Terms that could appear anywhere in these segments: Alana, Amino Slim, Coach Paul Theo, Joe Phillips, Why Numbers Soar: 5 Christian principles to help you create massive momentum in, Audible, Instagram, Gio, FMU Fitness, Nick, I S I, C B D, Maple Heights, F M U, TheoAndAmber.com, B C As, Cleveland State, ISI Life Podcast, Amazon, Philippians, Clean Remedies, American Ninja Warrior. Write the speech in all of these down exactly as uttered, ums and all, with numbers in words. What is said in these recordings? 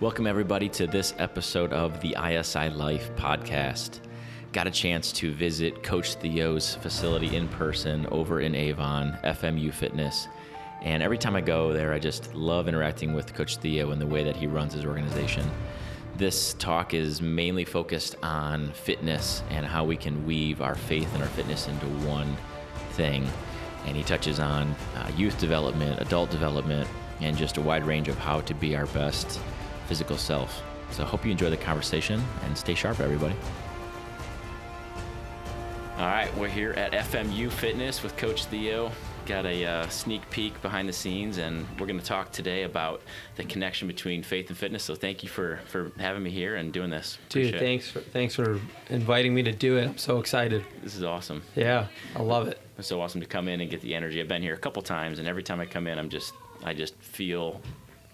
Welcome, everybody, to this episode of the I S I Life Podcast. Got a chance to visit Coach Theo's facility in person over in Avon, F M U Fitness. And every time I go there, I just love interacting with Coach Theo and the way that he runs his organization. This talk is mainly focused on fitness and how we can weave our faith and our fitness into one thing. And he touches on uh, youth development, adult development, and just a wide range of how to be our best physical self. So I hope you enjoy the conversation and stay sharp, everybody. All right, we're here at F M U Fitness with Coach Theo. Got a uh, sneak peek behind the scenes, and we're going to talk today about the connection between faith and fitness. So thank you for, for having me here and doing this. Dude, Appreciate thanks for, thanks for inviting me to do it. I'm so excited. This is awesome. Yeah, I love it. It's so awesome to come in and get the energy. I've been here a couple times, and every time I come in, I'm just I just feel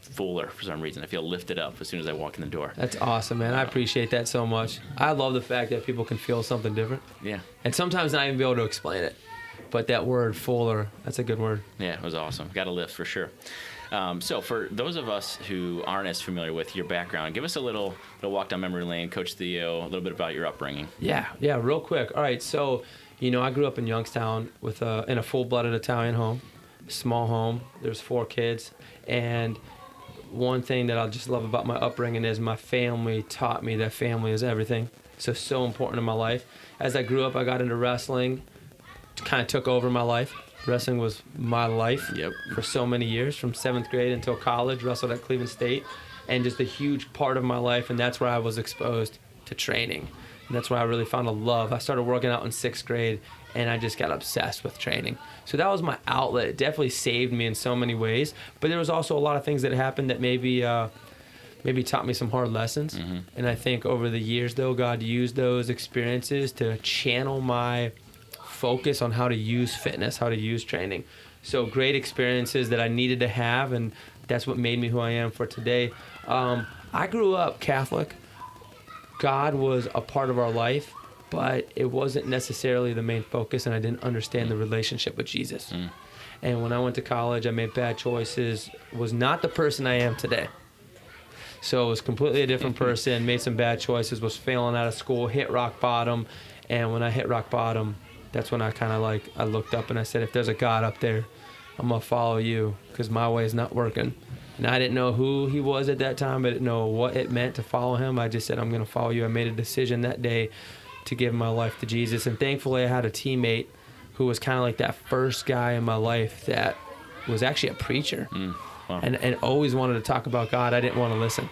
fuller for some reason. I feel lifted up as soon as I walk in the door. That's awesome, man. I appreciate that so much. I love the fact that people can feel something different. Yeah. And sometimes not even be able to explain it. But that word, fuller, that's a good word. Yeah, it was awesome. Got a lift for sure. Um, so for those of us who aren't as familiar with your background, give us a little, little walk down memory lane, Coach Theo, a little bit about your upbringing. Yeah, yeah, real quick. All right, so, you know, I grew up in Youngstown with a, in a full-blooded Italian home, small home. There's four kids. And one thing that I just love about my upbringing is my family taught me that family is everything. So, so important in my life. As I grew up, I got into wrestling. Kind of took over my life. Wrestling was my life yep. for so many years, from seventh grade until college. Wrestled at Cleveland State, and just a huge part of my life. And that's where I was exposed to training. And that's where I really found a love. I started working out in sixth grade, and I just got obsessed with training. So that was my outlet. It definitely saved me in so many ways. But there was also a lot of things that happened that maybe, uh, maybe taught me some hard lessons. Mm-hmm. And I think over the years, though, God used those experiences to channel my focus on how to use fitness, how to use training. So great experiences that I needed to have, and that's what made me who I am for today. Um, I grew up Catholic. God was a part of our life, but it wasn't necessarily the main focus, and I didn't understand mm. the relationship with Jesus. Mm. And when I went to college, I made bad choices, was not the person I am today. So I was completely a different person, made some bad choices, was failing out of school, hit rock bottom, and when I hit rock bottom, that's when I kind of like, I looked up and I said, if there's a God up there, I'm going to follow you because my way is not working. And I didn't know who he was at that time. I didn't know what it meant to follow him. I just said, I'm going to follow you. I made a decision that day to give my life to Jesus. And thankfully, I had a teammate who was kind of like that first guy in my life that was actually a preacher mm, wow. and, and always wanted to talk about God. I didn't want to listen.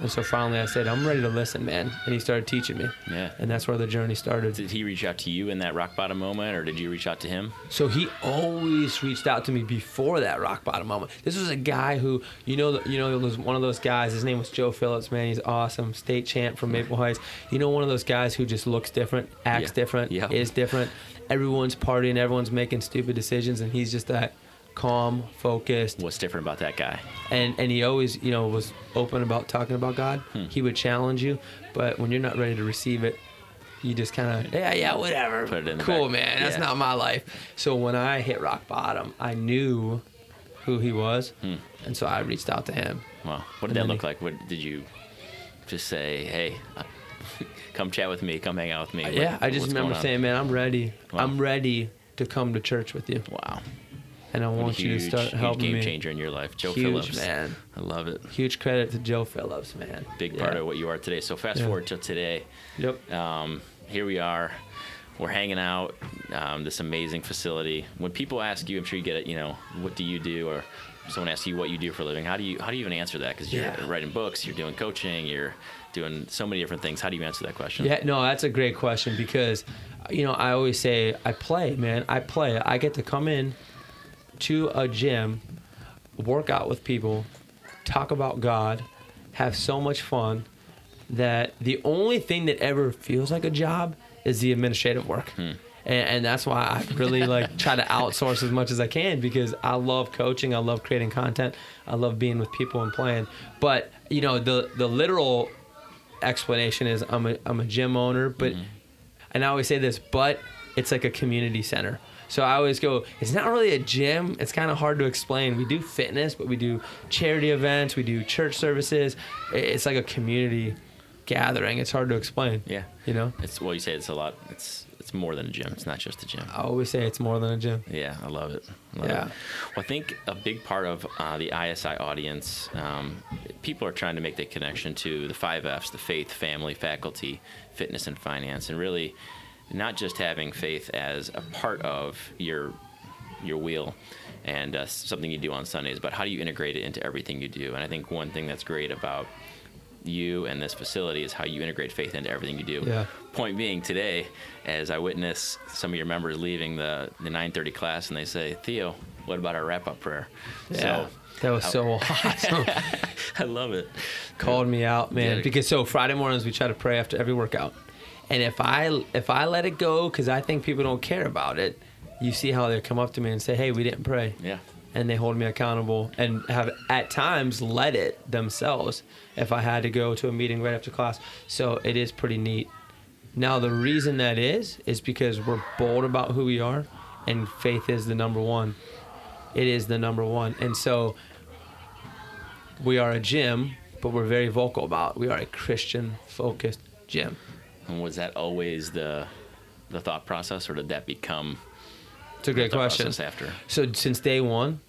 And so finally I said, I'm ready to listen, man. And he started teaching me. Yeah. And that's where the journey started. Did he reach out to you in that rock bottom moment, or did you reach out to him? So he always reached out to me before that rock bottom moment. This was a guy who, you know, you know, it was one of those guys. His name was Joe Phillips, man. He's awesome. State champ from Maple Heights. You know, one of those guys who just looks different, acts yeah. different, yeah. is different. Everyone's partying. Everyone's making stupid decisions. And he's just that calm, focused. What's different about that guy? And and he always, you know, was open about talking about God. Hmm. He would challenge you, but when you're not ready to receive it, you just kind of, yeah, yeah, whatever. Put it in the cool, back. Man. Yeah. That's not my life. So when I hit rock bottom, I knew who he was, hmm. and so I reached out to him. Wow. What did and that look he, like? What did you just say, hey, I, come chat with me, come hang out with me? What, yeah, I just remember saying, man, I'm ready. Wow. I'm ready to come to church with you. Wow. And I want huge, you to start helping me. Huge game changer me. In your life, Joe huge, Phillips. Huge, man. I love it. Huge credit to Joe Phillips, man. Big yeah. part of what you are today. So fast yeah. forward to today. Yep. Um, here we are. We're hanging out, um, this amazing facility. When people ask you, I'm sure you get it, you know, what do you do? Or someone asks you what you do for a living. How do you, how do you even answer that? Because you're yeah. writing books, you're doing coaching, you're doing so many different things. How do you answer that question? Yeah, no, that's a great question because, you know, I always say I play, man. I play. I get to come in to a gym, work out with people, talk about God, have so much fun that the only thing that ever feels like a job is the administrative work. Hmm. And, and that's why I really like try to outsource as much as I can because I love coaching. I love creating content. I love being with people and playing. But, you know, the, the literal explanation is I'm a, I'm a gym owner, but, mm-hmm. and I always say this, but it's like a community center. So I always go, it's not really a gym. It's kind of hard to explain. We do fitness, but we do charity events. We do church services. It's like a community gathering. It's hard to explain. Yeah. You know? It's well, you say it's a lot. It's it's more than a gym. It's not just a gym. I always say it's more than a gym. Yeah, I love it. I love yeah. it. Well, I think a big part of uh, the I S I audience, um, people are trying to make the connection to the five F's, the faith, family, faculty, fitness, and finance, and really not just having faith as a part of your your wheel and uh, something you do on Sundays, but how do you integrate it into everything you do? And I think one thing that's great about you and this facility is how you integrate faith into everything you do. Yeah. Point being, today, as I witness some of your members leaving the, the nine thirty class, and they say, "Theo, what about our wrap-up prayer?" Yeah, so, that was I, so awesome. I love it. Called me out, man. Yeah. Because so Friday mornings we try to pray after every workout, and if I if I let it go because I think people don't care about it, you see how they come up to me and say, "Hey, we didn't pray." Yeah. And they hold me accountable and have at times led it themselves if I had to go to a meeting right after class. So it is pretty neat. Now, the reason that is, is because we're bold about who we are, and faith is the number one. It is the number one. And so we are a gym, but we're very vocal about it. We are a Christian-focused gym. And was that always the the thought process, or did that become... It's a great question. After. So since day one,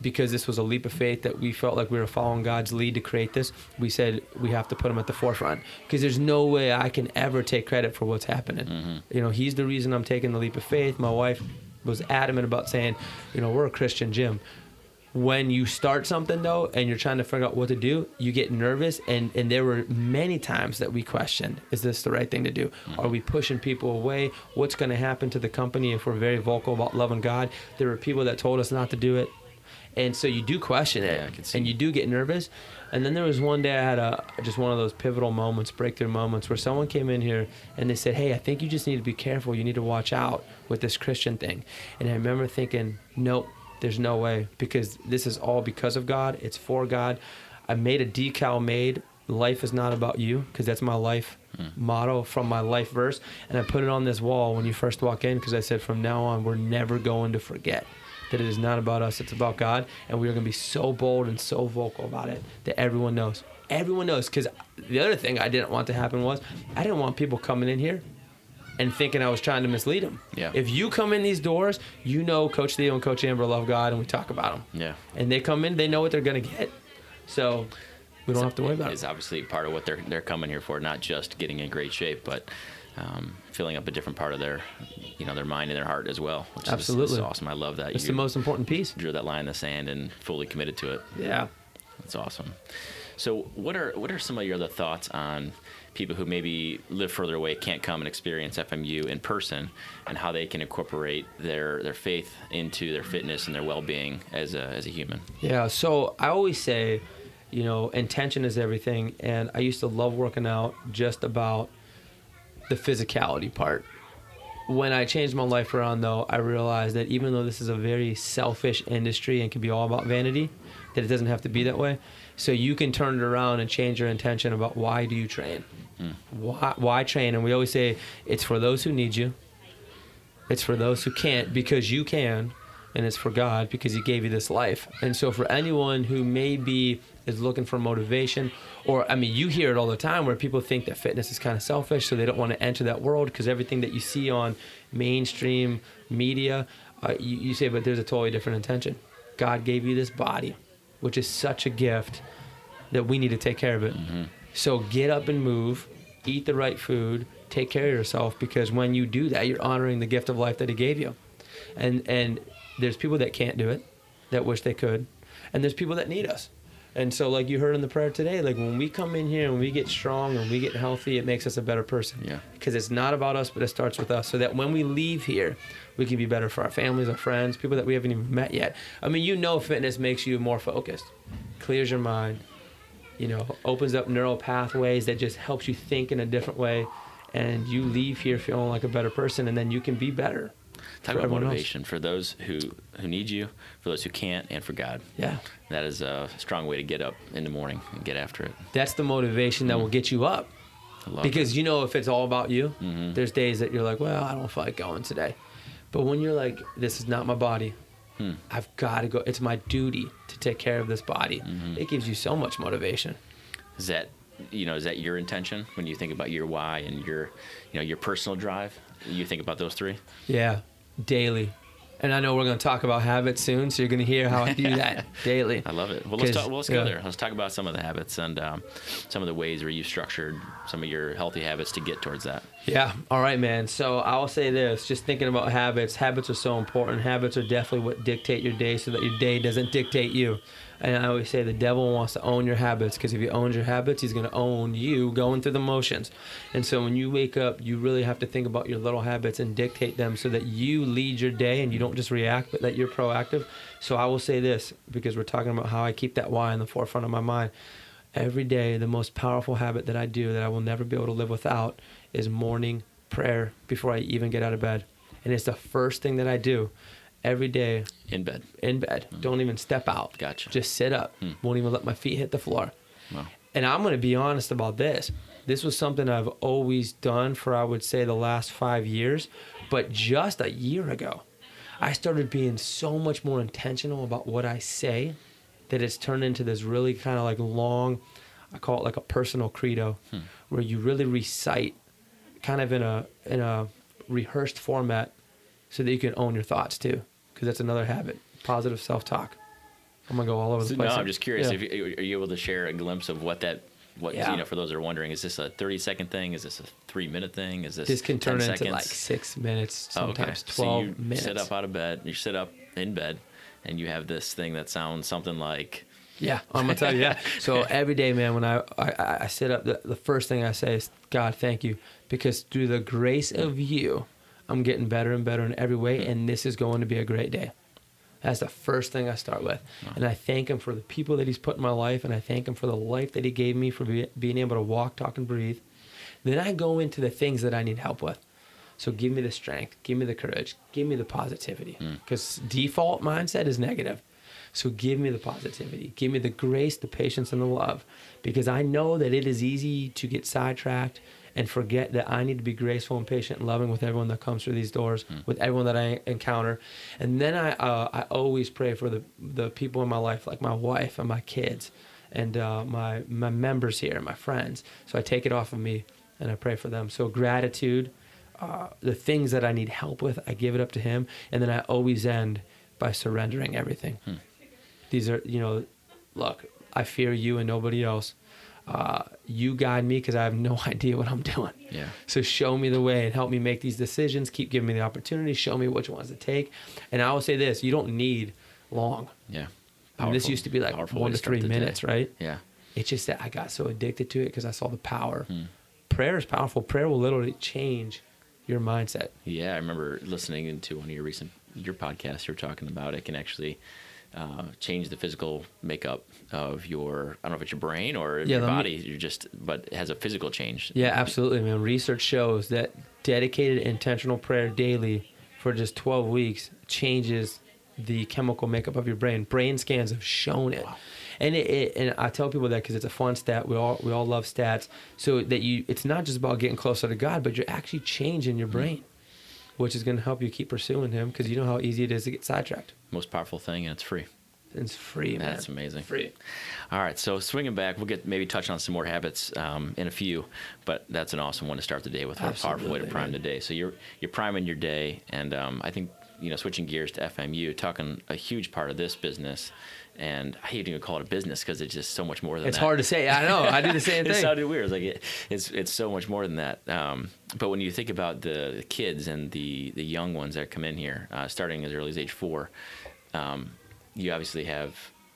because this was a leap of faith that we felt like we were following God's lead to create this, we said we have to put him at the forefront, because there's no way I can ever take credit for what's happening. Mm-hmm. You know, he's the reason I'm taking the leap of faith. My wife was adamant about saying, you know, we're a Christian gym. When you start something, though, and you're trying to figure out what to do, you get nervous. And, and there were many times that we questioned, is this the right thing to do? Mm-hmm. Are we pushing people away? What's going to happen to the company if we're very vocal about loving God? There were people that told us not to do it. And so you do question it, yeah, I can see. And you do get nervous. And then there was one day I had a, just one of those pivotal moments, breakthrough moments, where someone came in here and they said, "Hey, I think you just need to be careful. You need to watch out with this Christian thing." And I remember thinking, nope. There's no way, because this is all because of God. It's for God. I made a decal made, "Life is not about you," because that's my life mm. motto from my life verse. And I put it on this wall when you first walk in, because I said, from now on, we're never going to forget that it is not about us. It's about God. And we are going to be so bold and so vocal about it that everyone knows. Everyone knows, because the other thing I didn't want to happen was I didn't want people coming in here and thinking I was trying to mislead them. Yeah. If you come in these doors, you know Coach Theo and Coach Amber love God, and we talk about them. Yeah. And they come in, they know what they're going to get. So we don't it's have to worry about it. It's obviously part of what they're they're coming here for, not just getting in great shape, but um, filling up a different part of their, you know, their mind and their heart as well. Which Absolutely. Is, is awesome. I love that. It's the most important piece. Drew that line in the sand and fully committed to it. Yeah. That's awesome. So what are what are some of your other thoughts on people who maybe live further away, can't come and experience F M U in person, and how they can incorporate their, their faith into their fitness and their well-being as a, as a human? Yeah, so I always say, you know, intention is everything, and I used to love working out just about the physicality part. When I changed my life around, though, I realized that even though this is a very selfish industry and can be all about vanity, that it doesn't have to be that way. So you can turn it around and change your intention about why do you train? Mm. Why, why train? And we always say it's for those who need you. It's for those who can't because you can. And it's for God because he gave you this life. And so for anyone who maybe is looking for motivation, or, I mean, you hear it all the time where people think that fitness is kind of selfish, so they don't want to enter that world because everything that you see on mainstream media, uh, you, you say, but there's a totally different intention. God gave you this body, which is such a gift that we need to take care of it. Mm-hmm. So get up and move, eat the right food, take care of yourself, because when you do that, you're honoring the gift of life that he gave you. And and there's people that can't do it, that wish they could, and there's people that need us. And so like you heard in the prayer today, like when we come in here and we get strong and we get healthy, it makes us a better person. Yeah. Because it's not about us, but it starts with us, so that when we leave here, we can be better for our families, our friends, people that we haven't even met yet. I mean, you know, fitness makes you more focused, clears your mind, you know, opens up neural pathways that just helps you think in a different way. And you leave here feeling like a better person, and then you can be better. Talk about motivation else. For those who, who need you, for those who can't, and for God. Yeah. That is a strong way to get up in the morning and get after it. That's the motivation that mm-hmm. will get you up. I love because, that. You know, if it's all about you, mm-hmm. there's days that you're like, well, I don't feel like going today. But when you're like, this is not my body, hmm. I've got to go. It's my duty to take care of this body. Mm-hmm. It gives you so much motivation. Is that, you know, is that your intention when you think about your why and your, you know, your personal drive? You think about those three? Yeah, daily. And I know we're going to talk about habits soon, so you're going to hear how I do that daily. I love it. Well, let's talk, well, let's go yeah. there. Let's talk about some of the habits and um, some of the ways where you structured some of your healthy habits to get towards that. Yeah. All right, man. So I'll say this, just thinking about habits. Habits are so important. Habits are definitely what dictate your day so that your day doesn't dictate you. And I always say the devil wants to own your habits, because if he owns your habits, he's going to own you going through the motions. And so when you wake up, you really have to think about your little habits and dictate them so that you lead your day and you don't just react, but that you're proactive. So I will say this, because we're talking about how I keep that why in the forefront of my mind. Every day, the most powerful habit that I do that I will never be able to live without is morning prayer before I even get out of bed. And it's the first thing that I do. Every day. In bed. In bed. Mm. Don't even step out. Gotcha. Just sit up. Mm. Won't even let my feet hit the floor. Wow. And I'm going to be honest about this. This was something I've always done for, I would say, the last five years. But just a year ago, I started being so much more intentional about what I say that it's turned into this really kind of like long, I call it like a personal credo, hmm. where you really recite kind of in a in a rehearsed format so that you can own your thoughts too. That's another habit, positive self-talk. I'm gonna go all over the place. No, I'm just curious. Yeah. If you, are you able to share a glimpse of what that, what yeah. you know, for those that are wondering, is this a thirty-second thing? Is this a three-minute thing? Is this? This can turn seconds? Into like six minutes, sometimes oh, okay. twelve minutes. So you minutes. sit up out of bed. You sit up in bed, and you have this thing that sounds something like. Yeah, I'm gonna tell you. Yeah. So every day, man, when I I, I sit up, the, the first thing I say is, God, thank you, because through the grace of you, I'm getting better and better in every way, and this is going to be a great day. That's the first thing I start with. Wow. And I thank him for the people that he's put in my life, and I thank him for the life that he gave me, for be, being able to walk, talk, and breathe. Then I go into the things that I need help with. So give me the strength, give me the courage, give me the positivity, because mm. default mindset is negative. So give me the positivity, give me the grace, the patience, and the love, because I know that it is easy to get sidetracked and forget that I need to be graceful and patient and loving with everyone that comes through these doors, mm. with everyone that I encounter. And then I uh, I always pray for the, the people in my life, like my wife and my kids and uh, my, my members here, my friends. So I take it off of me and I pray for them. So gratitude, uh, the things that I need help with, I give it up to him. And then I always end by surrendering everything. Mm. These are, you know, look, I fear you and nobody else. Uh, you guide me, because I have no idea what I'm doing. Yeah. So show me the way and help me make these decisions. Keep giving me the opportunity. Show me which ones to take. And I will say this, you don't need long. Yeah. Powerful, and this used to be like one to three minutes, day. Right? Yeah. It's just that I got so addicted to it because I saw the power. Hmm. Prayer is powerful. Prayer will literally change your mindset. Yeah. I remember listening into one of your recent, your podcasts, you were talking about it can actually Uh, change the physical makeup of your, I don't know if it's your brain or yeah, your body, me, you're just, but it has a physical change. Yeah, absolutely, man. Research shows that dedicated intentional prayer daily for just twelve weeks changes the chemical makeup of your brain. Brain scans have shown it. Wow. And it, it, and I tell people that because it's a fun stat. We all we all love stats. So that you, it's not just about getting closer to God, but you're actually changing your brain. Mm-hmm. Which is going to help you keep pursuing him, because you know how easy it is to get sidetracked. Most powerful thing, and it's free. It's free, man. That's amazing. Free. All right, so swinging back, we'll get maybe touch on some more habits um, in a few, but that's an awesome one to start the day with. Absolutely, a powerful way to prime the day. So you're you're priming your day, and um, I think, you know, switching gears to F M U, talking a huge part of this business, and I hate to even call it a business because it's just so much more than it's that. It's hard to say. I know. I do the same thing. It sounded weird. It's like it, it's it's so much more than that. Um, but when you think about the kids and the, the young ones that come in here, uh, starting as early as age four, um, you obviously have,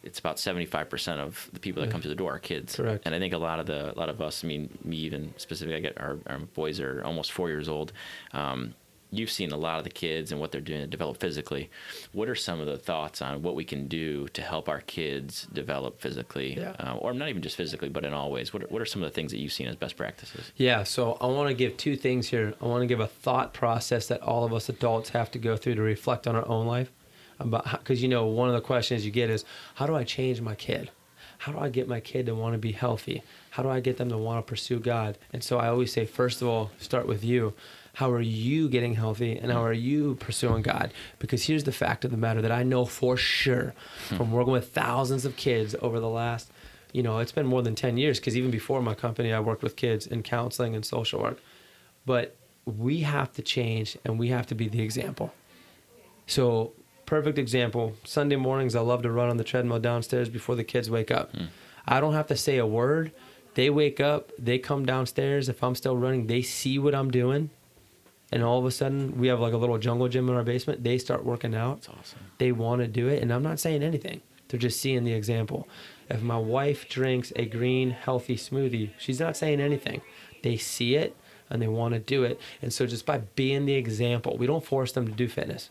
it's about seventy-five percent of the people that yeah. come to the door are kids. Correct. And I think a lot of the a lot of us, I mean, me even specifically, I get our, our boys are almost four years old. Um, You've seen a lot of the kids and what they're doing to develop physically. What are some of the thoughts on what we can do to help our kids develop physically? Yeah. Uh, or not even just physically, but in all ways. What are, what are some of the things that you've seen as best practices? Yeah, so I want to give two things here. I want to give a thought process that all of us adults have to go through to reflect on our own life. Because, you know, one of the questions you get is, how do I change my kid? How do I get my kid to want to be healthy? How do I get them to want to pursue God? And so I always say, first of all, start with you. How are you getting healthy? And how are you pursuing God? Because here's the fact of the matter that I know for sure from working with thousands of kids over the last, you know, it's been more than ten years, because even before my company, I worked with kids in counseling and social work. But we have to change, and we have to be the example. So perfect example, Sunday mornings, I love to run on the treadmill downstairs before the kids wake up. Mm. I don't have to say a word. They wake up, they come downstairs. If I'm still running, they see what I'm doing. And all of a sudden, we have like a little jungle gym in our basement. They start working out. That's awesome. They want to do it, and I'm not saying anything. They're just seeing the example. If my wife drinks a green, healthy smoothie, she's not saying anything. They see it, and they want to do it. And so just by being the example, we don't force them to do fitness.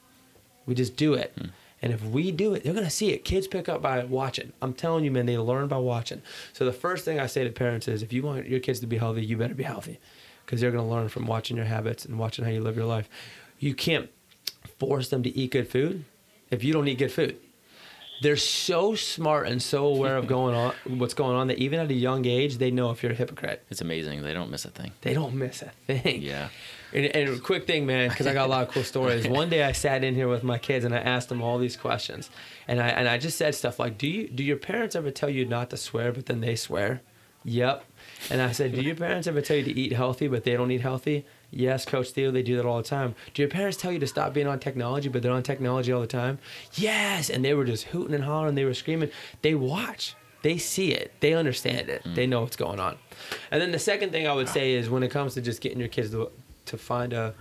We just do it. Mm. And if we do it, they're going to see it. Kids pick up by watching. I'm telling you, man, they learn by watching. So the first thing I say to parents is, if you want your kids to be healthy, you better be healthy, because they're going to learn from watching your habits and watching how you live your life. You can't force them to eat good food if you don't eat good food. They're so smart and so aware of going on, what's going on, that even at a young age, they know if you're a hypocrite. It's amazing. They don't miss a thing. They don't miss a thing. Yeah. And, and a quick thing, man, because I got a lot of cool stories. One day I sat in here with my kids, and I asked them all these questions. And I and I just said stuff like, do you do your parents ever tell you not to swear, but then they swear? Yep. And I said, do your parents ever tell you to eat healthy, but they don't eat healthy? Yes, Coach Theo, they do that all the time. Do your parents tell you to stop being on technology, but they're on technology all the time? Yes. And they were just hooting and hollering. They were screaming. They watch. They see it. They understand it. Mm. They know what's going on. And then the second thing I would say is, when it comes to just getting your kids to, to find a,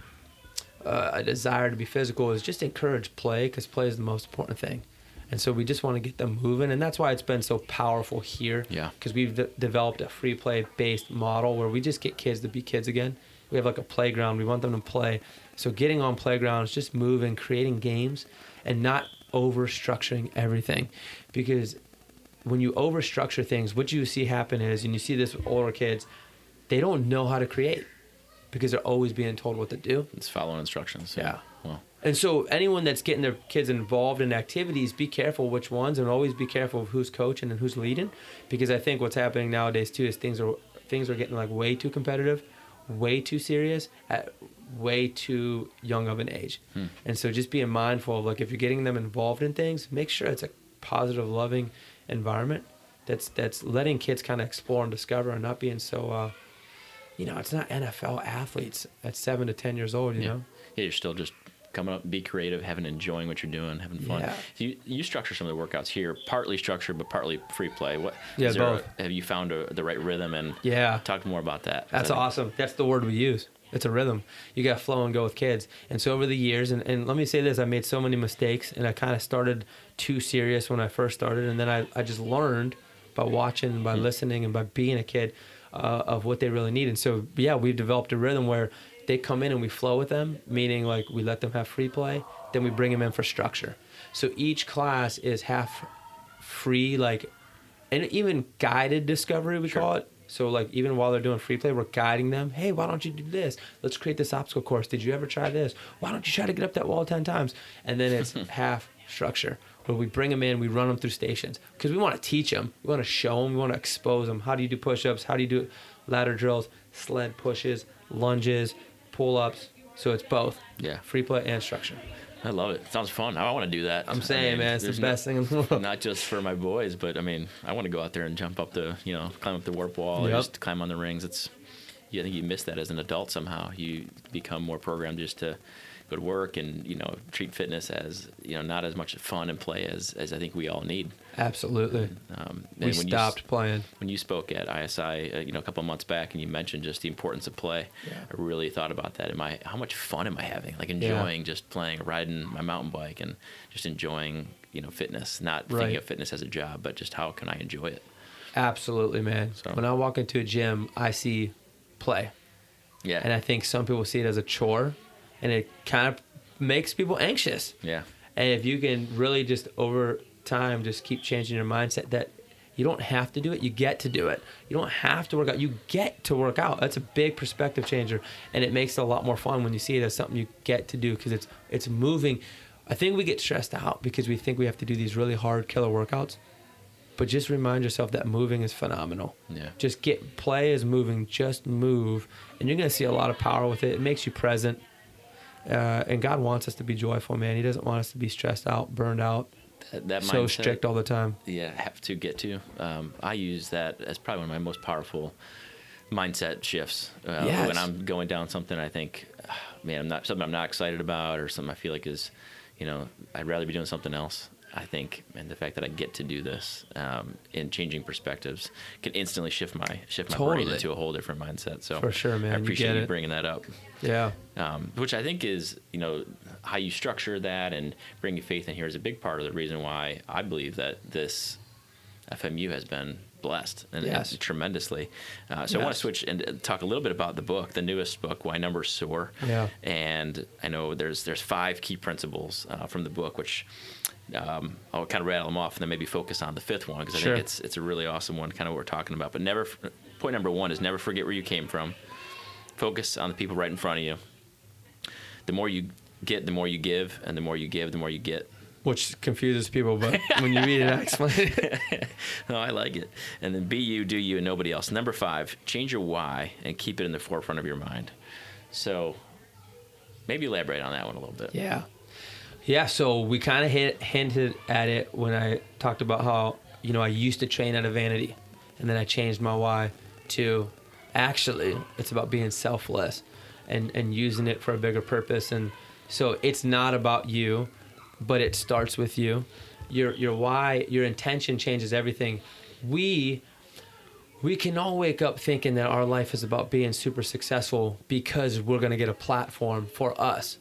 uh, a desire to be physical, is just encourage play, because play is the most important thing. And so we just want to get them moving. And that's why it's been so powerful here. Yeah. Because we've de- developed a free play-based model where we just get kids to be kids again. We have like a playground. We want them to play. So getting on playgrounds, just moving, creating games, and not over-structuring everything. Because when you over-structure things, what you see happen is, and you see this with older kids, they don't know how to create because they're always being told what to do. It's following instructions. Yeah. yeah. Wow. And so anyone that's getting their kids involved in activities, be careful which ones, and always be careful of who's coaching and who's leading. Because I think what's happening nowadays, too, is things are things are getting like way too competitive, way too serious, at way too young of an age. Hmm. And so just being mindful of, like, if you're getting them involved in things, make sure it's a positive, loving environment that's that's letting kids kind of explore and discover, and not being so, uh, you know, it's not N F L athletes at seven to ten years old, you yeah. know? Yeah, you're still just coming up, be creative, having, enjoying what you're doing, having fun. Yeah. So you, you structure some of the workouts here, partly structured, but partly free play. What? Yeah, is there both. A, have you found a, the right rhythm? And yeah. talk more about that. That's awesome. That's the word we use. It's a rhythm. You got to flow and go with kids. And so over the years, and, and let me say this, I made so many mistakes, and I kind of started too serious when I first started. And then I, I just learned by watching and by mm-hmm. listening and by being a kid uh, of what they really need. And so, yeah, we've developed a rhythm where they come in and we flow with them, meaning like we let them have free play, then we bring them in for structure. So each class is half free, like, and even guided discovery, we sure. call it. So like even while they're doing free play, we're guiding them. Hey, why don't you do this? Let's create this obstacle course. Did you ever try this? Why don't you try to get up that wall ten times? And then it's half structure, where we bring them in, we run them through stations, because we want to teach them. We want to show them. We want to expose them. How do you do push-ups? How do you do ladder drills, sled pushes, lunges, pull-ups? So it's both yeah free play and structure. I love it. Sounds fun. I want to do that. I'm saying, I mean, man, it's the best no, thing in the world. Not just for my boys, but I mean, I want to go out there and jump up the, you know, climb up the warp wall, yep. or just climb on the rings. It's yeah, I think you miss that as an adult somehow. You become more programmed just to go to work and, you know, treat fitness as, you know, not as much fun and play as as I think we all need. Absolutely. Um, we when stopped you, playing. When you spoke at I S I, uh, you know, a couple of months back, and you mentioned just the importance of play, yeah. I really thought about that. Am I how much fun am I having? Like enjoying yeah. just playing, riding my mountain bike, and just enjoying, you know, fitness. Not right. thinking of fitness as a job, but just how can I enjoy it? Absolutely, man. So. When I walk into a gym, I see play. Yeah. And I think some people see it as a chore, and it kind of makes people anxious. Yeah. And if you can really just over time just keep changing your mindset that you don't have to do it, you get to do it. You don't have to work out, you get to work out. That's a big perspective changer, and it makes it a lot more fun when you see it as something you get to do, because it's it's moving. I think we get stressed out because we think we have to do these really hard killer workouts, But just remind yourself that moving is phenomenal. Yeah. Just get play is moving. Just move, and you're gonna see a lot of power with it. It makes you present, uh, and God wants us to be joyful, man. He doesn't want us to be stressed out, burned out, that, that so mindset, strict all the time. Yeah, have to get to. Um, I use that as probably one of my most powerful mindset shifts uh, yes. when I'm going down something. I think, oh, man, I'm not something I'm not excited about, or something I feel like is, you know, I'd rather be doing something else. I think, and the fact that I get to do this um, in changing perspectives can instantly shift my shift my totally. brain into a whole different mindset. So for sure, man, I appreciate you, you bringing that up. Yeah, um, which I think is, you know, how you structure that and bringing faith in here is a big part of the reason why I believe that this F M U has been blessed and yes. tremendously. Uh, so yes. I want to switch and talk a little bit about the book, the newest book, Why Numbers Soar. Yeah. And I know there's there's five key principles uh, from the book, which um, I'll kind of rattle them off and then maybe focus on the fifth one, because I sure. think it's it's a really awesome one, kind of what we're talking about. But never point number one is never forget where you came from. Focus on the people right in front of you. The more you get, the more you give, and the more you give, the more you get. Which confuses people, but when you read it, I explain it. No, I like it. And then be you, do you, and nobody else. Number five, change your why and keep it in the forefront of your mind. So maybe elaborate on that one a little bit. Yeah. Yeah, so we kind of hit, hinted at it when I talked about how, you know, I used to train out of vanity, and then I changed my why to actually it's about being selfless and, and using it for a bigger purpose. And so it's not about you, but it starts with you. Your your why, your intention changes everything. We we can all wake up thinking that our life is about being super successful because we're going to get a platform for us.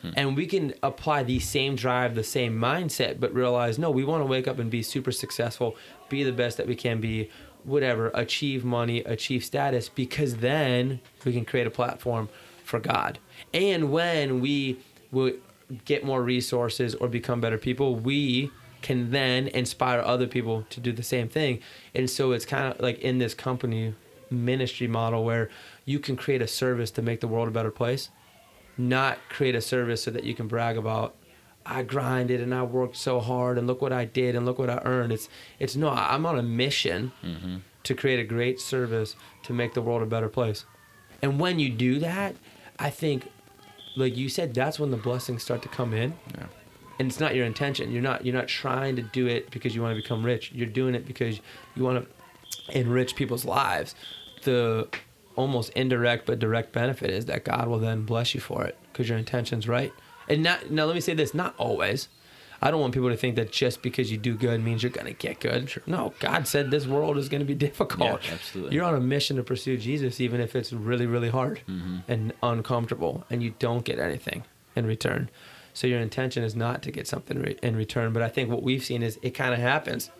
Hmm. And we can apply the same drive, the same mindset, but realize, no, we want to wake up and be super successful, be the best that we can be, whatever, achieve money, achieve status, because then we can create a platform for God. And when we will get more resources or become better people, we can then inspire other people to do the same thing. And so it's kind of like in this company ministry model where you can create a service to make the world a better place, not create a service so that you can brag about, I grinded and I worked so hard and look what I did and look what I earned. It's, it's no, I'm on a mission mm-hmm. to create a great service to make the world a better place. And when you do that, I think, like you said, that's when the blessings start to come in. Yeah. And it's not your intention. You're not you're not trying to do it because you want to become rich. You're doing it because you want to enrich people's lives. The almost indirect but direct benefit is that God will then bless you for it because your intention's right. And not, now let me say this, not always. I don't want people to think that just because you do good means you're going to get good. Sure. No, God said this world is going to be difficult. Yeah, absolutely. You're on a mission to pursue Jesus, even if it's really, really hard mm-hmm. and uncomfortable, and you don't get anything in return. So your intention is not to get something re- in return. But I think what we've seen is it kind of happens.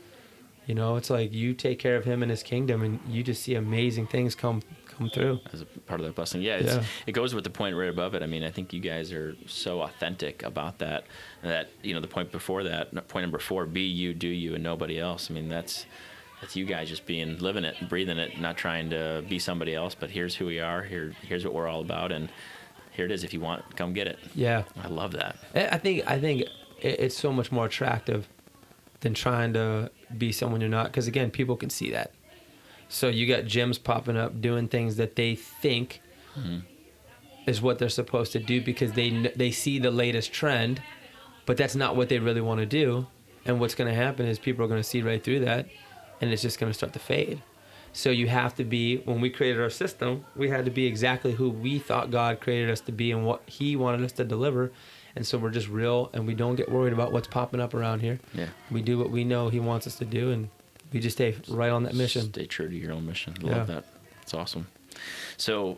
You know, it's like you take care of him and his kingdom, and you just see amazing things come come through. As a part of that blessing. Yeah, it's, yeah, it goes with the point right above it. I mean, I think you guys are so authentic about that, that, you know, the point before that, point number four, be you, do you, and nobody else. I mean, that's that's you guys just being, living it, breathing it, not trying to be somebody else, but here's who we are, here, here's what we're all about, and here it is. If you want, come get it. Yeah. I love that. I think I think it's so much more attractive than trying to be someone you're not, because again, people can see that. So you got gyms popping up doing things that they think mm-hmm. is what they're supposed to do because they they see the latest trend, but that's not what they really want to do. And what's going to happen is people are going to see right through that, and it's just going to start to fade. So you have to be, when we created our system, we had to be exactly who we thought God created us to be and what he wanted us to deliver. And so we're just real, and we don't get worried about what's popping up around here. Yeah. We do what we know he wants us to do, and we just stay right on that mission. Stay true to your own mission. I love yeah. that. It's awesome. So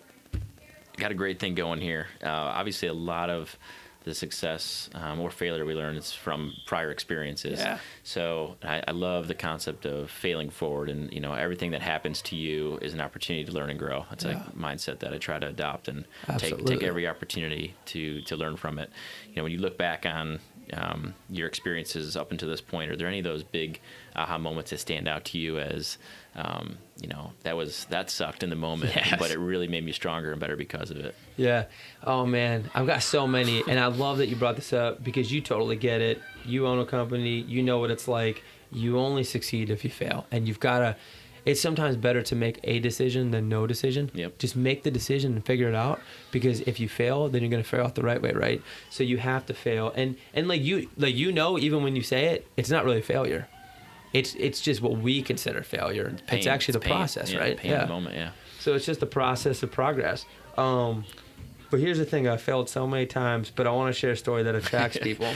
got a great thing going here. Uh, obviously, a lot of the success um, or failure we learn is from prior experiences. Yeah. So I, I love the concept of failing forward, and you know everything that happens to you is an opportunity to learn and grow. It's yeah. a mindset that I try to adopt and take, take every opportunity to to learn from it. You know, when you look back on um, your experiences up until this point? Are there any of those big aha moments that stand out to you as, um, you know, that was that sucked in the moment, yes. but it really made me stronger and better because of it? Yeah. Oh, man, I've got so many. And I love that you brought this up because you totally get it. You own a company. You know what it's like. You only succeed if you fail. And you've got to... It's sometimes better to make a decision than no decision. Yep. Just make the decision and figure it out, because if you fail, then you're going to fail out the right way, right? So you have to fail. And and like you like you know, even when you say it, it's not really failure. It's it's just what we consider failure. It's, pain, it's actually it's the pain. process, yeah, right? Pain yeah. in the moment, yeah. So it's just the process of progress. Um, but here's the thing. I failed so many times, but I want to share a story that attracts people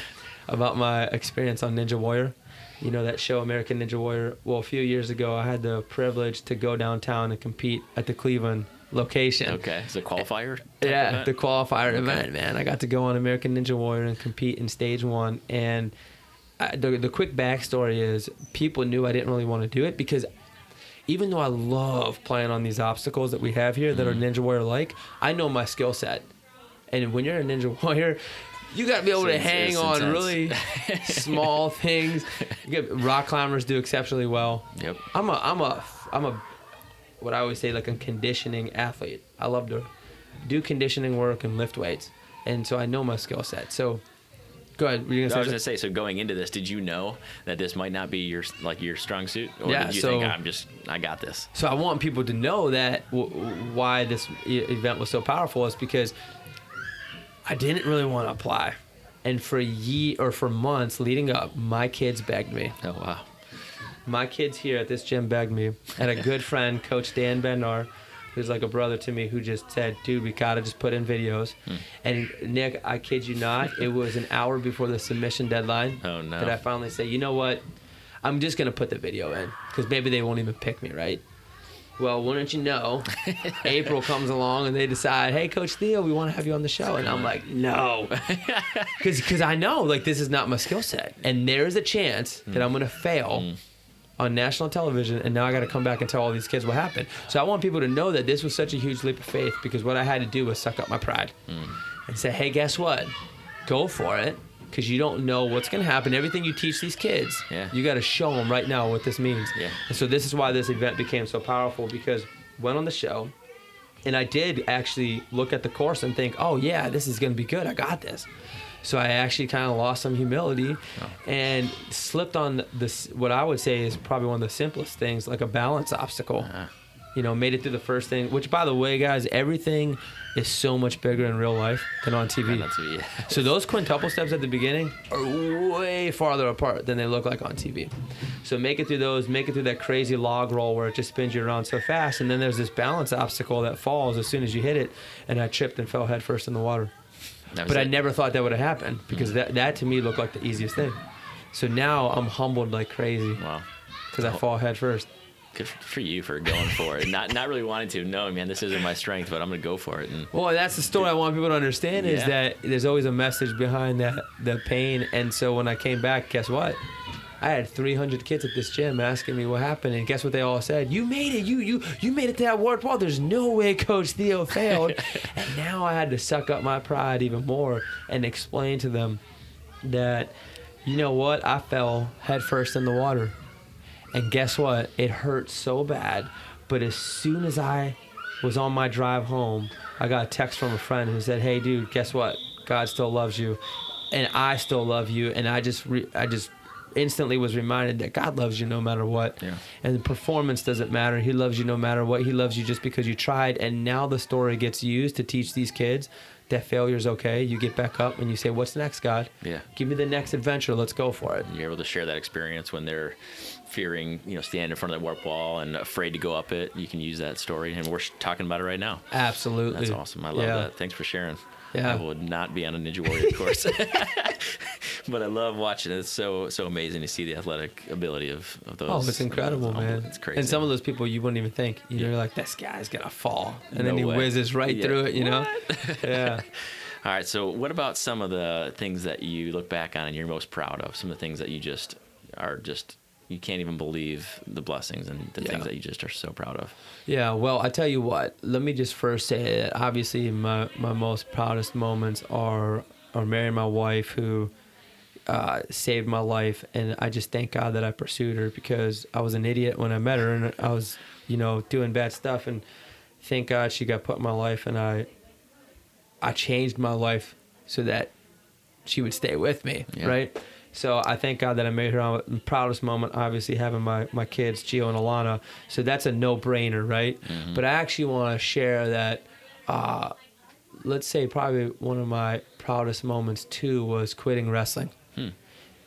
about my experience on Ninja Warrior. You know that show, American Ninja Warrior? Well, a few years ago, I had the privilege to go downtown and compete at the Cleveland location. Okay, it's a qualifier? Yeah, event? the qualifier okay. event, man. I got to go on American Ninja Warrior and compete in stage one. And I, the, the quick backstory is people knew I didn't really want to do it because even though I love playing on these obstacles that we have here that mm-hmm. are Ninja Warrior-like, I know my skill set. And when you're a Ninja Warrior... You got to be able to hang on really small things. You get, rock climbers do exceptionally well. Yep. I'm a, I'm a, I'm a, what I always say, like a conditioning athlete. I love to do conditioning work and lift weights. And so I know my skill set. So go ahead. Were you gonna say I was going to say, so going into this, did you know that this might not be your, like your strong suit? Or yeah, did you so, think, I'm just, I got this? So I want people to know that w- why this e- event was so powerful is because I didn't really want to apply. And for a year or for months leading up, my kids begged me. Oh, wow. My kids here at this gym begged me. And a good friend, Coach Dan Bernard, who's like a brother to me, who just said, dude, we got to just put in videos. Hmm. And Nick, I kid you not, it was an hour before the submission deadline oh, no. that I finally said, you know what? I'm just going to put the video in because maybe they won't even pick me, right? Well, wouldn't you know, April comes along and they decide, hey, Coach Theo, we want to have you on the show. And I'm like, no. Because I know, like, this is not my skill set. And there's a chance that I'm going to fail mm. on national television. And now I got to come back and tell all these kids what happened. So I want people to know that this was such a huge leap of faith because what I had to do was suck up my pride mm. and say, hey, guess what? Go for it. Because you don't know what's going to happen. Everything you teach these kids, yeah. you got to show them right now what this means. Yeah. And so this is why this event became so powerful, because went on the show, and I did actually look at the course and think, oh, yeah, this is going to be good. I got this. So I actually kind of lost some humility oh. and slipped on this, what I would say is probably one of the simplest things, like a balance obstacle. Uh-huh. You know, made it through the first thing, which, by the way, guys, everything is so much bigger in real life than on T V. Not on T V. So those quintuple steps at the beginning are way farther apart than they look like on T V. So make it through those, make it through that crazy log roll where it just spins you around so fast. And then there's this balance obstacle that falls as soon as you hit it. And I tripped and fell headfirst in the water. But it. I never thought that would have happened because mm-hmm. that, that to me looked like the easiest thing. So now I'm humbled like crazy. Wow. Because I fall headfirst. Good for you for going for it. Not not really wanting to. No, man, this isn't my strength, but I'm going to go for it. And well, that's the story I want people to understand is yeah. that there's always a message behind that the pain. And so when I came back, guess what? I had three hundred kids at this gym asking me what happened, and guess what they all said? You made it. You you you made it to that ward wall. There's no way Coach Theo failed. And now I had to suck up my pride even more and explain to them that, you know what? I fell headfirst in the water. And guess what? It hurt so bad. But as soon as I was on my drive home, I got a text from a friend who said, hey, dude, guess what? God still loves you. And I still love you. And I just re- I just instantly was reminded that God loves you no matter what. Yeah. And the performance doesn't matter. He loves you no matter what. He loves you just because you tried. And now the story gets used to teach these kids that failure's okay. You get back up and you say, what's next, God? Yeah. Give me the next adventure. Let's go for it. And you're able to share that experience when they're fearing, you know, standing in front of that warp wall and afraid to go up it. You can use that story, and we're talking about it right now. Absolutely. That's awesome. I love yeah. that. Thanks for sharing. Yeah. I would not be on a Ninja Warrior course. But I love watching it. It's so so amazing to see the athletic ability of, of those. Oh, it's incredible, those, man. It's crazy. And some of those people you wouldn't even think. You know, yeah. you're like, this guy's going to fall. And no then he way. whizzes right yeah. through it, you know? yeah. All right. So what about some of the things that you look back on and you're most proud of? Some of the things that you just are just... You can't even believe the blessings and the yeah. things that you just are so proud of. Yeah, well, I tell you what. Let me just first say that obviously my, my most proudest moments are, are marrying my wife, who uh, saved my life. And I just thank God that I pursued her, because I was an idiot when I met her, and I was, you know, doing bad stuff. And thank God she got put in my life, and I, I changed my life so that she would stay with me, yeah. right? So I thank God that I made her. On the proudest moment, obviously, having my, my kids, Gio and Alana. So that's a no-brainer, right? Mm-hmm. But I actually want to share that, uh, let's say probably one of my proudest moments, too, was quitting wrestling. Hmm.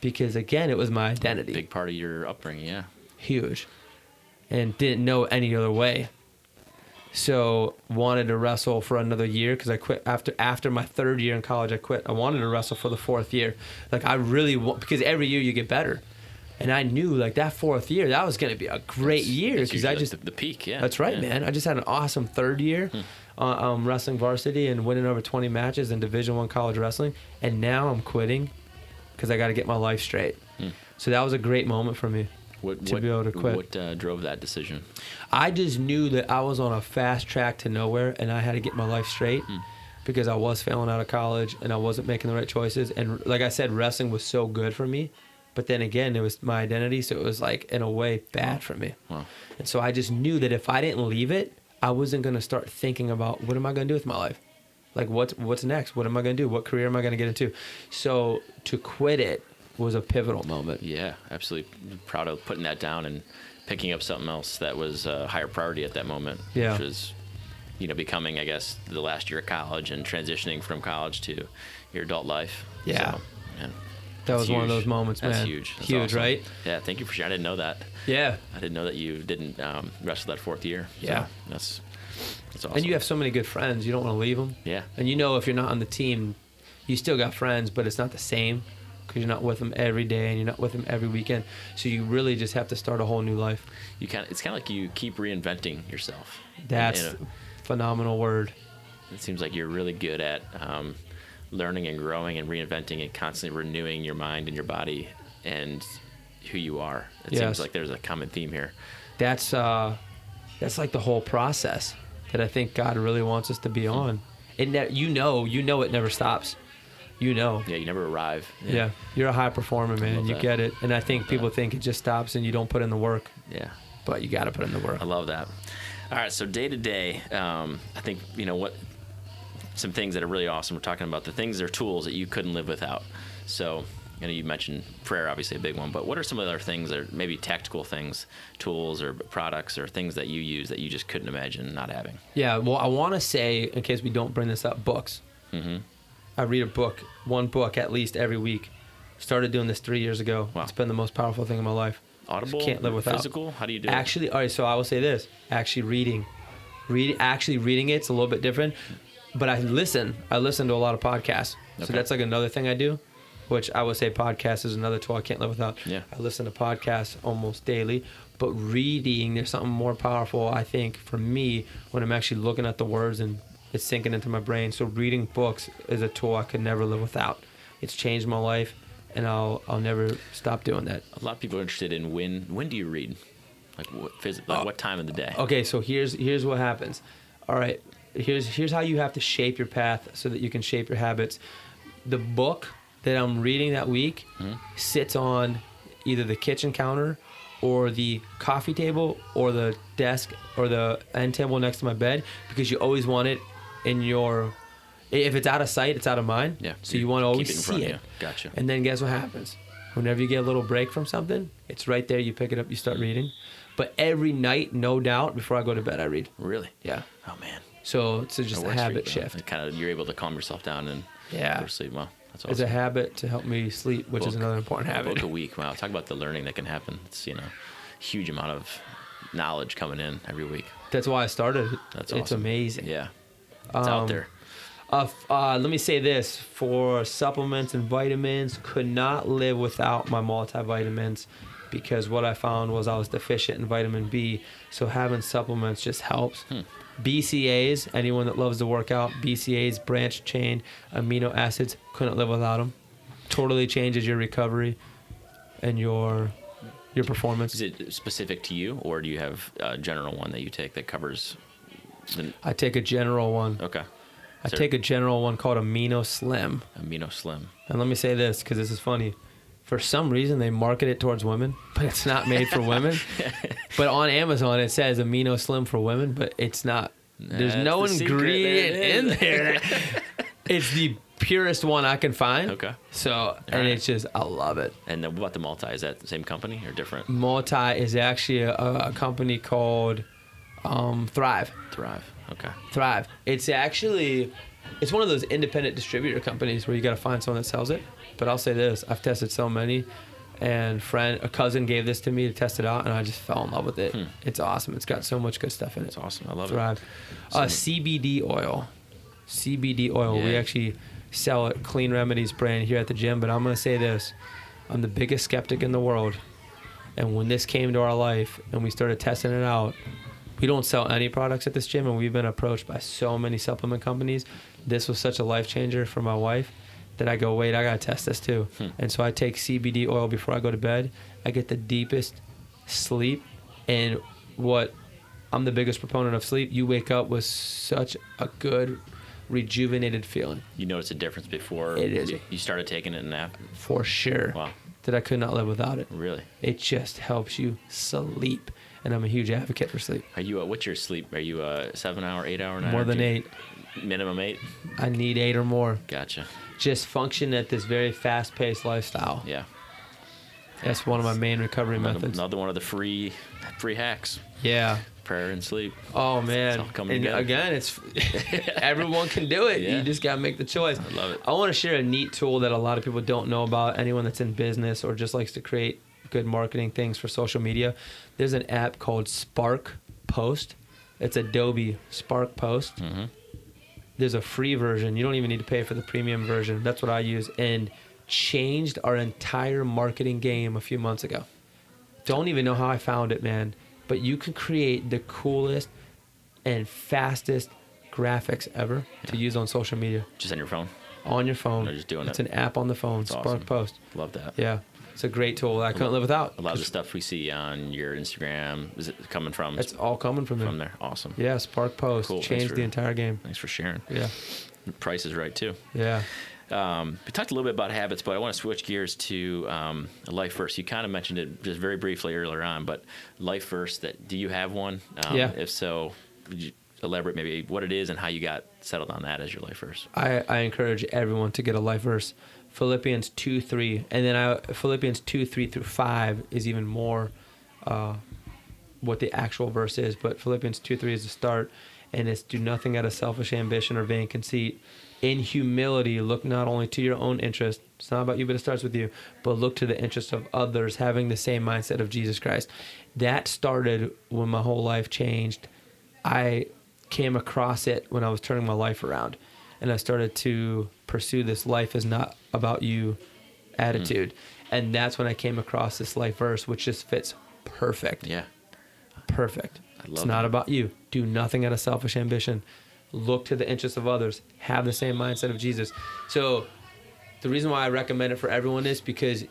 Because, again, it was my identity. Big part of your upbringing, yeah. Huge. And didn't know any other way. So wanted to wrestle for another year, because I quit after after my third year in college. I quit. I wanted to wrestle for the fourth year, like I really want, because every year you get better, and I knew like that fourth year that was going to be a great that's, year because I just the, the peak. Yeah, that's right, yeah. man. I just had an awesome third year, hmm. uh, um, wrestling varsity and winning over twenty matches in Division One college wrestling, and now I'm quitting because I got to get my life straight. Hmm. So that was a great moment for me. What, to what, be able to quit. What uh, drove that decision? I just knew that I was on a fast track to nowhere, and I had to get my life straight mm. because I was failing out of college and I wasn't making the right choices. And like I said, wrestling was so good for me, but then again, it was my identity, so it was like in a way bad for me. Wow. And so I just knew that if I didn't leave it, I wasn't going to start thinking about what am I going to do with my life? Like what's, what's next? What am I going to do? What career am I going to get into? So to quit it was a pivotal moment. Yeah, absolutely proud of putting that down and picking up something else that was a higher priority at that moment, yeah. which was, you know, becoming, I guess, the last year of college and transitioning from college to your adult life. Yeah. So, man, that was huge. One of those moments, man. That's huge. That's huge, awesome. Right? Yeah, thank you for sharing. I didn't know that. Yeah. I didn't know that you didn't um, wrestle that fourth year. So yeah. That's, that's awesome. And you have so many good friends. You don't want to leave them. Yeah. And you know if you're not on the team, you still got friends, but it's not the same. Because you're not with them every day and you're not with them every weekend, so you really just have to start a whole new life. You kind of—it's kind of like you keep reinventing yourself. That's a phenomenal word. It seems like you're really good at um, learning and growing and reinventing and constantly renewing your mind and your body and who you are. It yes. seems like there's a common theme here. That's uh, that's like the whole process that I think God really wants us to be mm-hmm. on. And that you know, you know, it never stops. You know. Yeah, you never arrive. Yeah. yeah. You're a high performer, man. You that. get it. And I think I people that. think it just stops and you don't put in the work. Yeah. But you got to put in the work. I love that. All right. So day to day, um, I think, you know, what some things that are really awesome. We're talking about the things that are tools that you couldn't live without. So, you know, you mentioned prayer, obviously a big one, but what are some other things that are maybe tactical things, tools or products or things that you use that you just couldn't imagine not having? Yeah. Well, I want to say, in case we don't bring this up, books. Mm-hmm. I read a book, one book at least every week. Started doing this three years ago. Wow. It's been the most powerful thing in my life. Audible? Just can't live without. Physical? How do you do it? Actually, all right, so I will say this. Actually reading. Read, actually reading it's a little bit different, but I listen. I listen to a lot of podcasts. Okay. So that's like another thing I do, which I would say podcast is another tool I can't live without. Yeah. I listen to podcasts almost daily. But reading, there's something more powerful, I think, for me when I'm actually looking at the words and it's sinking into my brain. So reading books is a tool I could never live without. It's changed my life, and I'll I'll never stop doing that. A lot of people are interested in when when do you read? Like what phys- like oh. what time of the day? Okay, so here's here's what happens. All right, here's here's how you have to shape your path so that you can shape your habits. The book that I'm reading that week mm-hmm. sits on either the kitchen counter or the coffee table or the desk or the end table next to my bed, because you always want it in your, if it's out of sight, it's out of mind. Yeah. So you want to always see it. Keep it in front of you. Gotcha. And then guess what happens? Whenever you get a little break from something, it's right there. You pick it up. You start reading. But every night, no doubt, before I go to bed, I read. Really? Yeah. Oh man. So it's just a habit shift. It kind of, you're able to calm yourself down and yeah. go to sleep well. That's awesome. It's a habit to help me sleep, which book, is another important habit. A book a week. Wow. Talk about the learning that can happen. It's, you know, huge amount of knowledge coming in every week. That's why I started. That's awesome. It's amazing. Yeah. It's out there. Um, uh, uh, let me say this. For supplements and vitamins, could not live without my multivitamins, because what I found was I was deficient in vitamin B. So having supplements just helps. Hmm. B C As, anyone that loves to work out, B C As, branched chain amino acids, couldn't live without them. Totally changes your recovery and your your performance. Is it specific to you, or do you have a general one that you take that covers... I take a general one. Okay. I take a general one called Amino Slim. Amino Slim. And let me say this, because this is funny. for some reason they market it towards women, but it's not made for women. But on Amazon it says Amino Slim for women, but it's not. Nah, there's no the ingredient there in there. It's the purest one I can find. Okay. So, all and right. It's just, I love it. And then what about the Multi? Is that the same company or different? Multi is actually a, a company called um, Thrive. Thrive. Okay. Thrive. It's actually, it's one of those independent distributor companies where you got to find someone that sells it. But I'll say this, I've tested so many, and friend, a cousin gave this to me to test it out, and I just fell in love with it. Hmm. It's awesome. It's got so much good stuff in it. It's awesome. I love Thrive. It. Thrive. Uh, C B D oil. C B D oil. Yeah. We actually sell it, Clean Remedies brand here at the gym, but I'm going to say this. I'm the biggest skeptic in the world, and when this came to our life and we started testing it out, we don't sell any products at this gym, and we've been approached by so many supplement companies. This was such a life changer for my wife that I go, wait, I got to test this too. Hmm. And so I take C B D oil before I go to bed. I get the deepest sleep, and what I'm the biggest proponent of sleep. You wake up with such a good rejuvenated feeling. You notice a difference before it is. You started taking it in a nap? For sure. Wow. That I could not live without it. Really? It just helps you sleep, and I'm a huge advocate for sleep. Are you? Uh, what's your sleep? Are you a uh, seven-hour, eight-hour? Nine more than two? Eight. Minimum eight? I need eight or more. Gotcha. Just function at this very fast-paced lifestyle. Yeah. That's one of my main recovery another, methods. Another one of the free free hacks. Yeah. Prayer and sleep. Oh, man. It's all coming and together. Again, it's everyone can do it. Yeah. You just got to make the choice. I love it. I want to share a neat tool that a lot of people don't know about, anyone that's in business or just likes to create good marketing things for social media. There's an app called Spark Post. It's Adobe Spark Post. Mm-hmm. There's a free version. You don't even need to pay for the premium version. That's what I use. And changed our entire marketing game a few months ago. Don't even know how I found it, man. But you can create the coolest and fastest graphics ever yeah. to use on social media. Just on your phone? On your phone. They're just doing it's it. It's an app on the phone, Spark awesome. Post. Love that. Yeah. It's a great tool that I couldn't live without. A lot of the stuff we see on your Instagram, is it coming from? It's all coming from there. From there. Awesome. Yeah, Spark Post. Cool. Changed for, the entire game. Thanks for sharing. Yeah. Price is right, too. Yeah. Um, we talked a little bit about habits, but I want to switch gears to um, life verse. You kind of mentioned it just very briefly earlier on, but life verse, that, do you have one? Um, yeah. If so, would you elaborate maybe what it is and how you got settled on that as your life verse? I, I encourage everyone to get a life verse. Philippians two three, and then I, Philippians two three through five is even more uh, what the actual verse is, but Philippians two three is the start, and it's do nothing out of selfish ambition or vain conceit. In humility, look not only to your own interest, it's not about you, but it starts with you, but look to the interest of others, having the same mindset of Jesus Christ. That started when my whole life changed. I came across it when I was turning my life around, and I started to pursue this life is not about you attitude. Mm-hmm. And that's when I came across this life verse, which just fits perfect. Yeah. Perfect. I love it's not that. About you. Do nothing out of selfish ambition. Look to the interests of others. Have the same mindset of Jesus. So the reason why I recommend it for everyone is because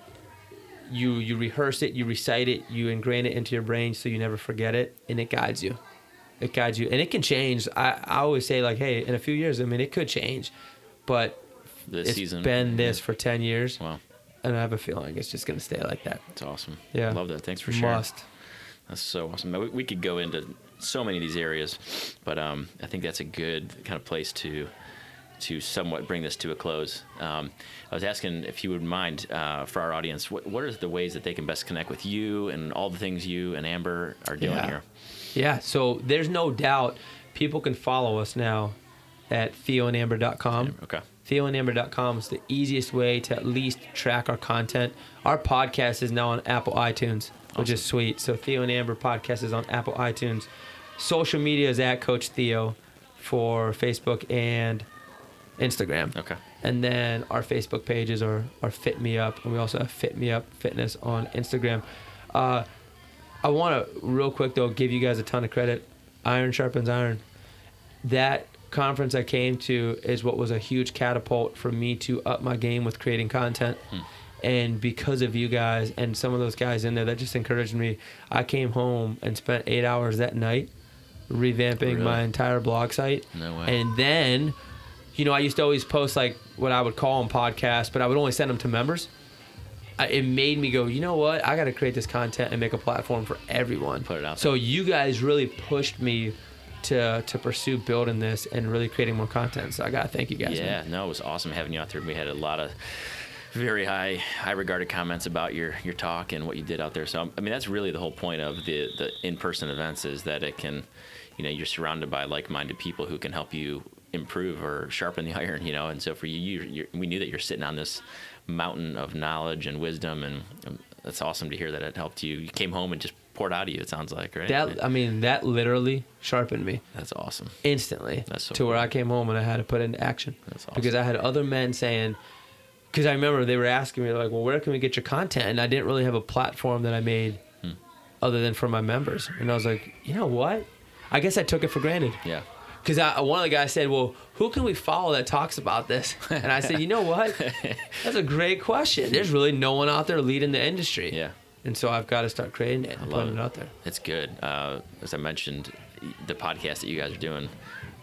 you you rehearse it, you recite it, you ingrain it into your brain so you never forget it, and it guides you. It guides you. And it can change. I, I always say, like, hey, in a few years, I mean, it could change. But this it's season. been this yeah. for ten years. Wow. And I have a feeling it's just going to stay like that. It's awesome. Yeah. I love that. Thanks for sharing. Must. That's so awesome. We, we could go into so many of these areas, but um, I think that's a good kind of place to to somewhat bring this to a close. Um, I was asking if you would mind uh, for our audience, what, what are the ways that they can best connect with you and all the things you and Amber are doing yeah. here? Yeah. So there's no doubt people can follow us now at Theo and Amber dot com. Okay. Theo and Amber dot com is the easiest way to at least track our content. Our podcast is now on Apple iTunes, which awesome. Is sweet. So Theo and Amber podcast is on Apple iTunes. Social media is at Coach Theo for Facebook and Instagram. Okay. And then our Facebook pages are, are Fit Me Up, and we also have Fit Me Up Fitness on Instagram. Uh, I want to, real quick, though, give you guys a ton of credit. Iron Sharpens Iron. That conference I came to is what was a huge catapult for me to up my game with creating content. Hmm. And because of you guys and some of those guys in there that just encouraged me, I came home and spent eight hours that night revamping oh, really? my entire blog site. No way. And then, you know, I used to always post like what I would call them podcasts, but I would only send them to members. it made me go, you know what? I got to create this content and make a platform for everyone. Put it out. So you guys really pushed me to to pursue building this and really creating more content. So I got to thank you guys. Yeah, man. No, it was awesome having you out there. We had a lot of very high, high regarded comments about your, your talk and what you did out there. So, I mean, that's really the whole point of the, the in-person events is that it can, you know, you're surrounded by like-minded people who can help you improve or sharpen the iron, you know. And so for you, you you're, we knew that you're sitting on this mountain of knowledge and wisdom, and um, that's awesome to hear that it helped you. You came home and just poured out of you, it sounds like, right? That, I mean, that literally sharpened me. That's awesome. Instantly. That's so to cool. Where I came home and I had to put it into action. That's awesome. Because I had other men saying, because I remember they were asking me, like, well, where can we get your content? And I didn't really have a platform that I made hmm. other than for my members. And I was like, you know what? I guess I took it for granted. Yeah. Because one of the guys said, well, who can we follow that talks about this? And I said, you know what? That's a great question. There's really no one out there leading the industry. Yeah. And so I've got to start creating it and putting it. it out there. It's good. Uh, as I mentioned, the podcast that you guys are doing,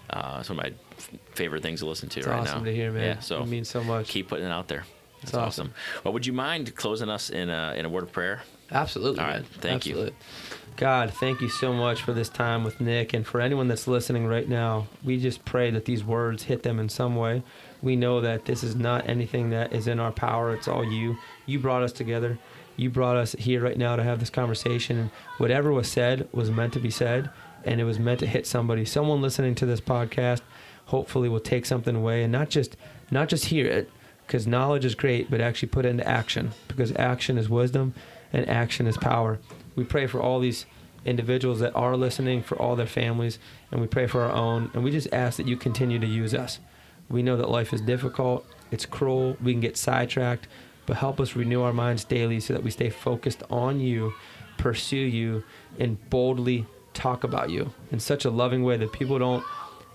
uh, it's one of my f- favorite things to listen to it's right awesome now. Awesome to hear, man. Yeah, so it means so much. Keep putting it out there. That's awesome. awesome. Well, would you mind closing us in a, in a word of prayer? Absolutely. All right. Man. Thank Absolutely. you. God, thank you so much for this time with Nick. And for anyone that's listening right now, we just pray that these words hit them in some way. We know that this is not anything that is in our power. It's all you. You brought us together. You brought us here right now to have this conversation. And whatever was said was meant to be said, and it was meant to hit somebody. Someone listening to this podcast hopefully will take something away and not just not just hear it, because knowledge is great, but actually put it into action, because action is wisdom and action is power. We pray for all these individuals that are listening, for all their families, and we pray for our own. And we just ask that you continue to use us. We know that life is difficult. It's cruel. We can get sidetracked, but help us renew our minds daily so that we stay focused on you, pursue you, and boldly talk about you in such a loving way that people don't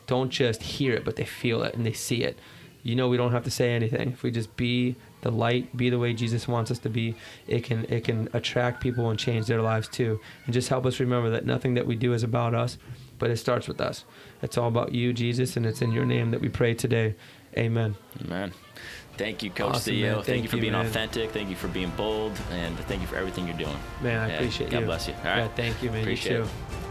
don't just hear it, but they feel it and they see it. You know, we don't have to say anything. If we just be the light, be the way Jesus wants us to be, it can it can attract people and change their lives too. And just help us remember that nothing that we do is about us, but it starts with us. It's all about you, Jesus, and it's in your name that we pray today. Amen. Amen. Thank you, Coach awesome, Theo. Thank, thank you for you, being man. authentic. Thank you for being bold. And thank you for everything you're doing. Man, I yeah, appreciate God you. God bless you. All right. Yeah, thank you, man. Appreciate you too. It.